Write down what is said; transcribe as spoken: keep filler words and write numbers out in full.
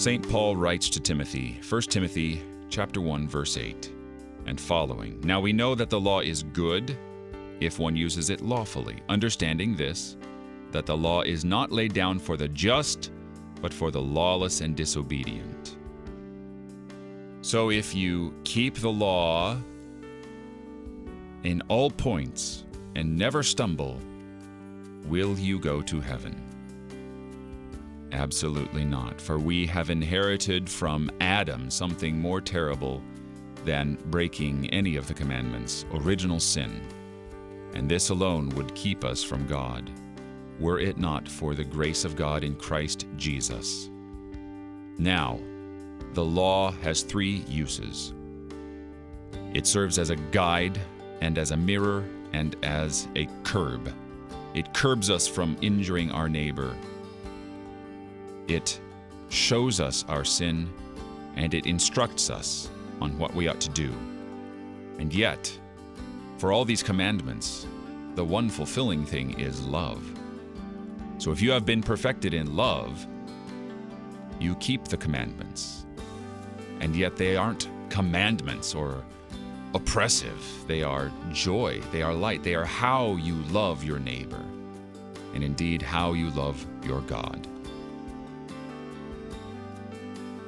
Saint Paul writes to Timothy, First Timothy chapter one, verse eight, and following. Now we know that the law is good if one uses it lawfully, understanding this, that the law is not laid down for the just, but for the lawless and disobedient. So if you keep the law in all points and never stumble, will you go to heaven? Absolutely not, for we have inherited from Adam something more terrible than breaking any of the commandments, original sin, and this alone would keep us from God, were it not for the grace of God in Christ Jesus. Now, the law has three uses. It serves as a guide, and as a mirror, and as a curb. It curbs us from injuring our neighbor. It shows us our sin, and it instructs us on what we ought to do. And yet, for all these commandments, the one fulfilling thing is love. So if you have been perfected in love, you keep the commandments. And yet they aren't commandments or oppressive. They are joy, they are light, they are how you love your neighbor, and indeed how you love your God.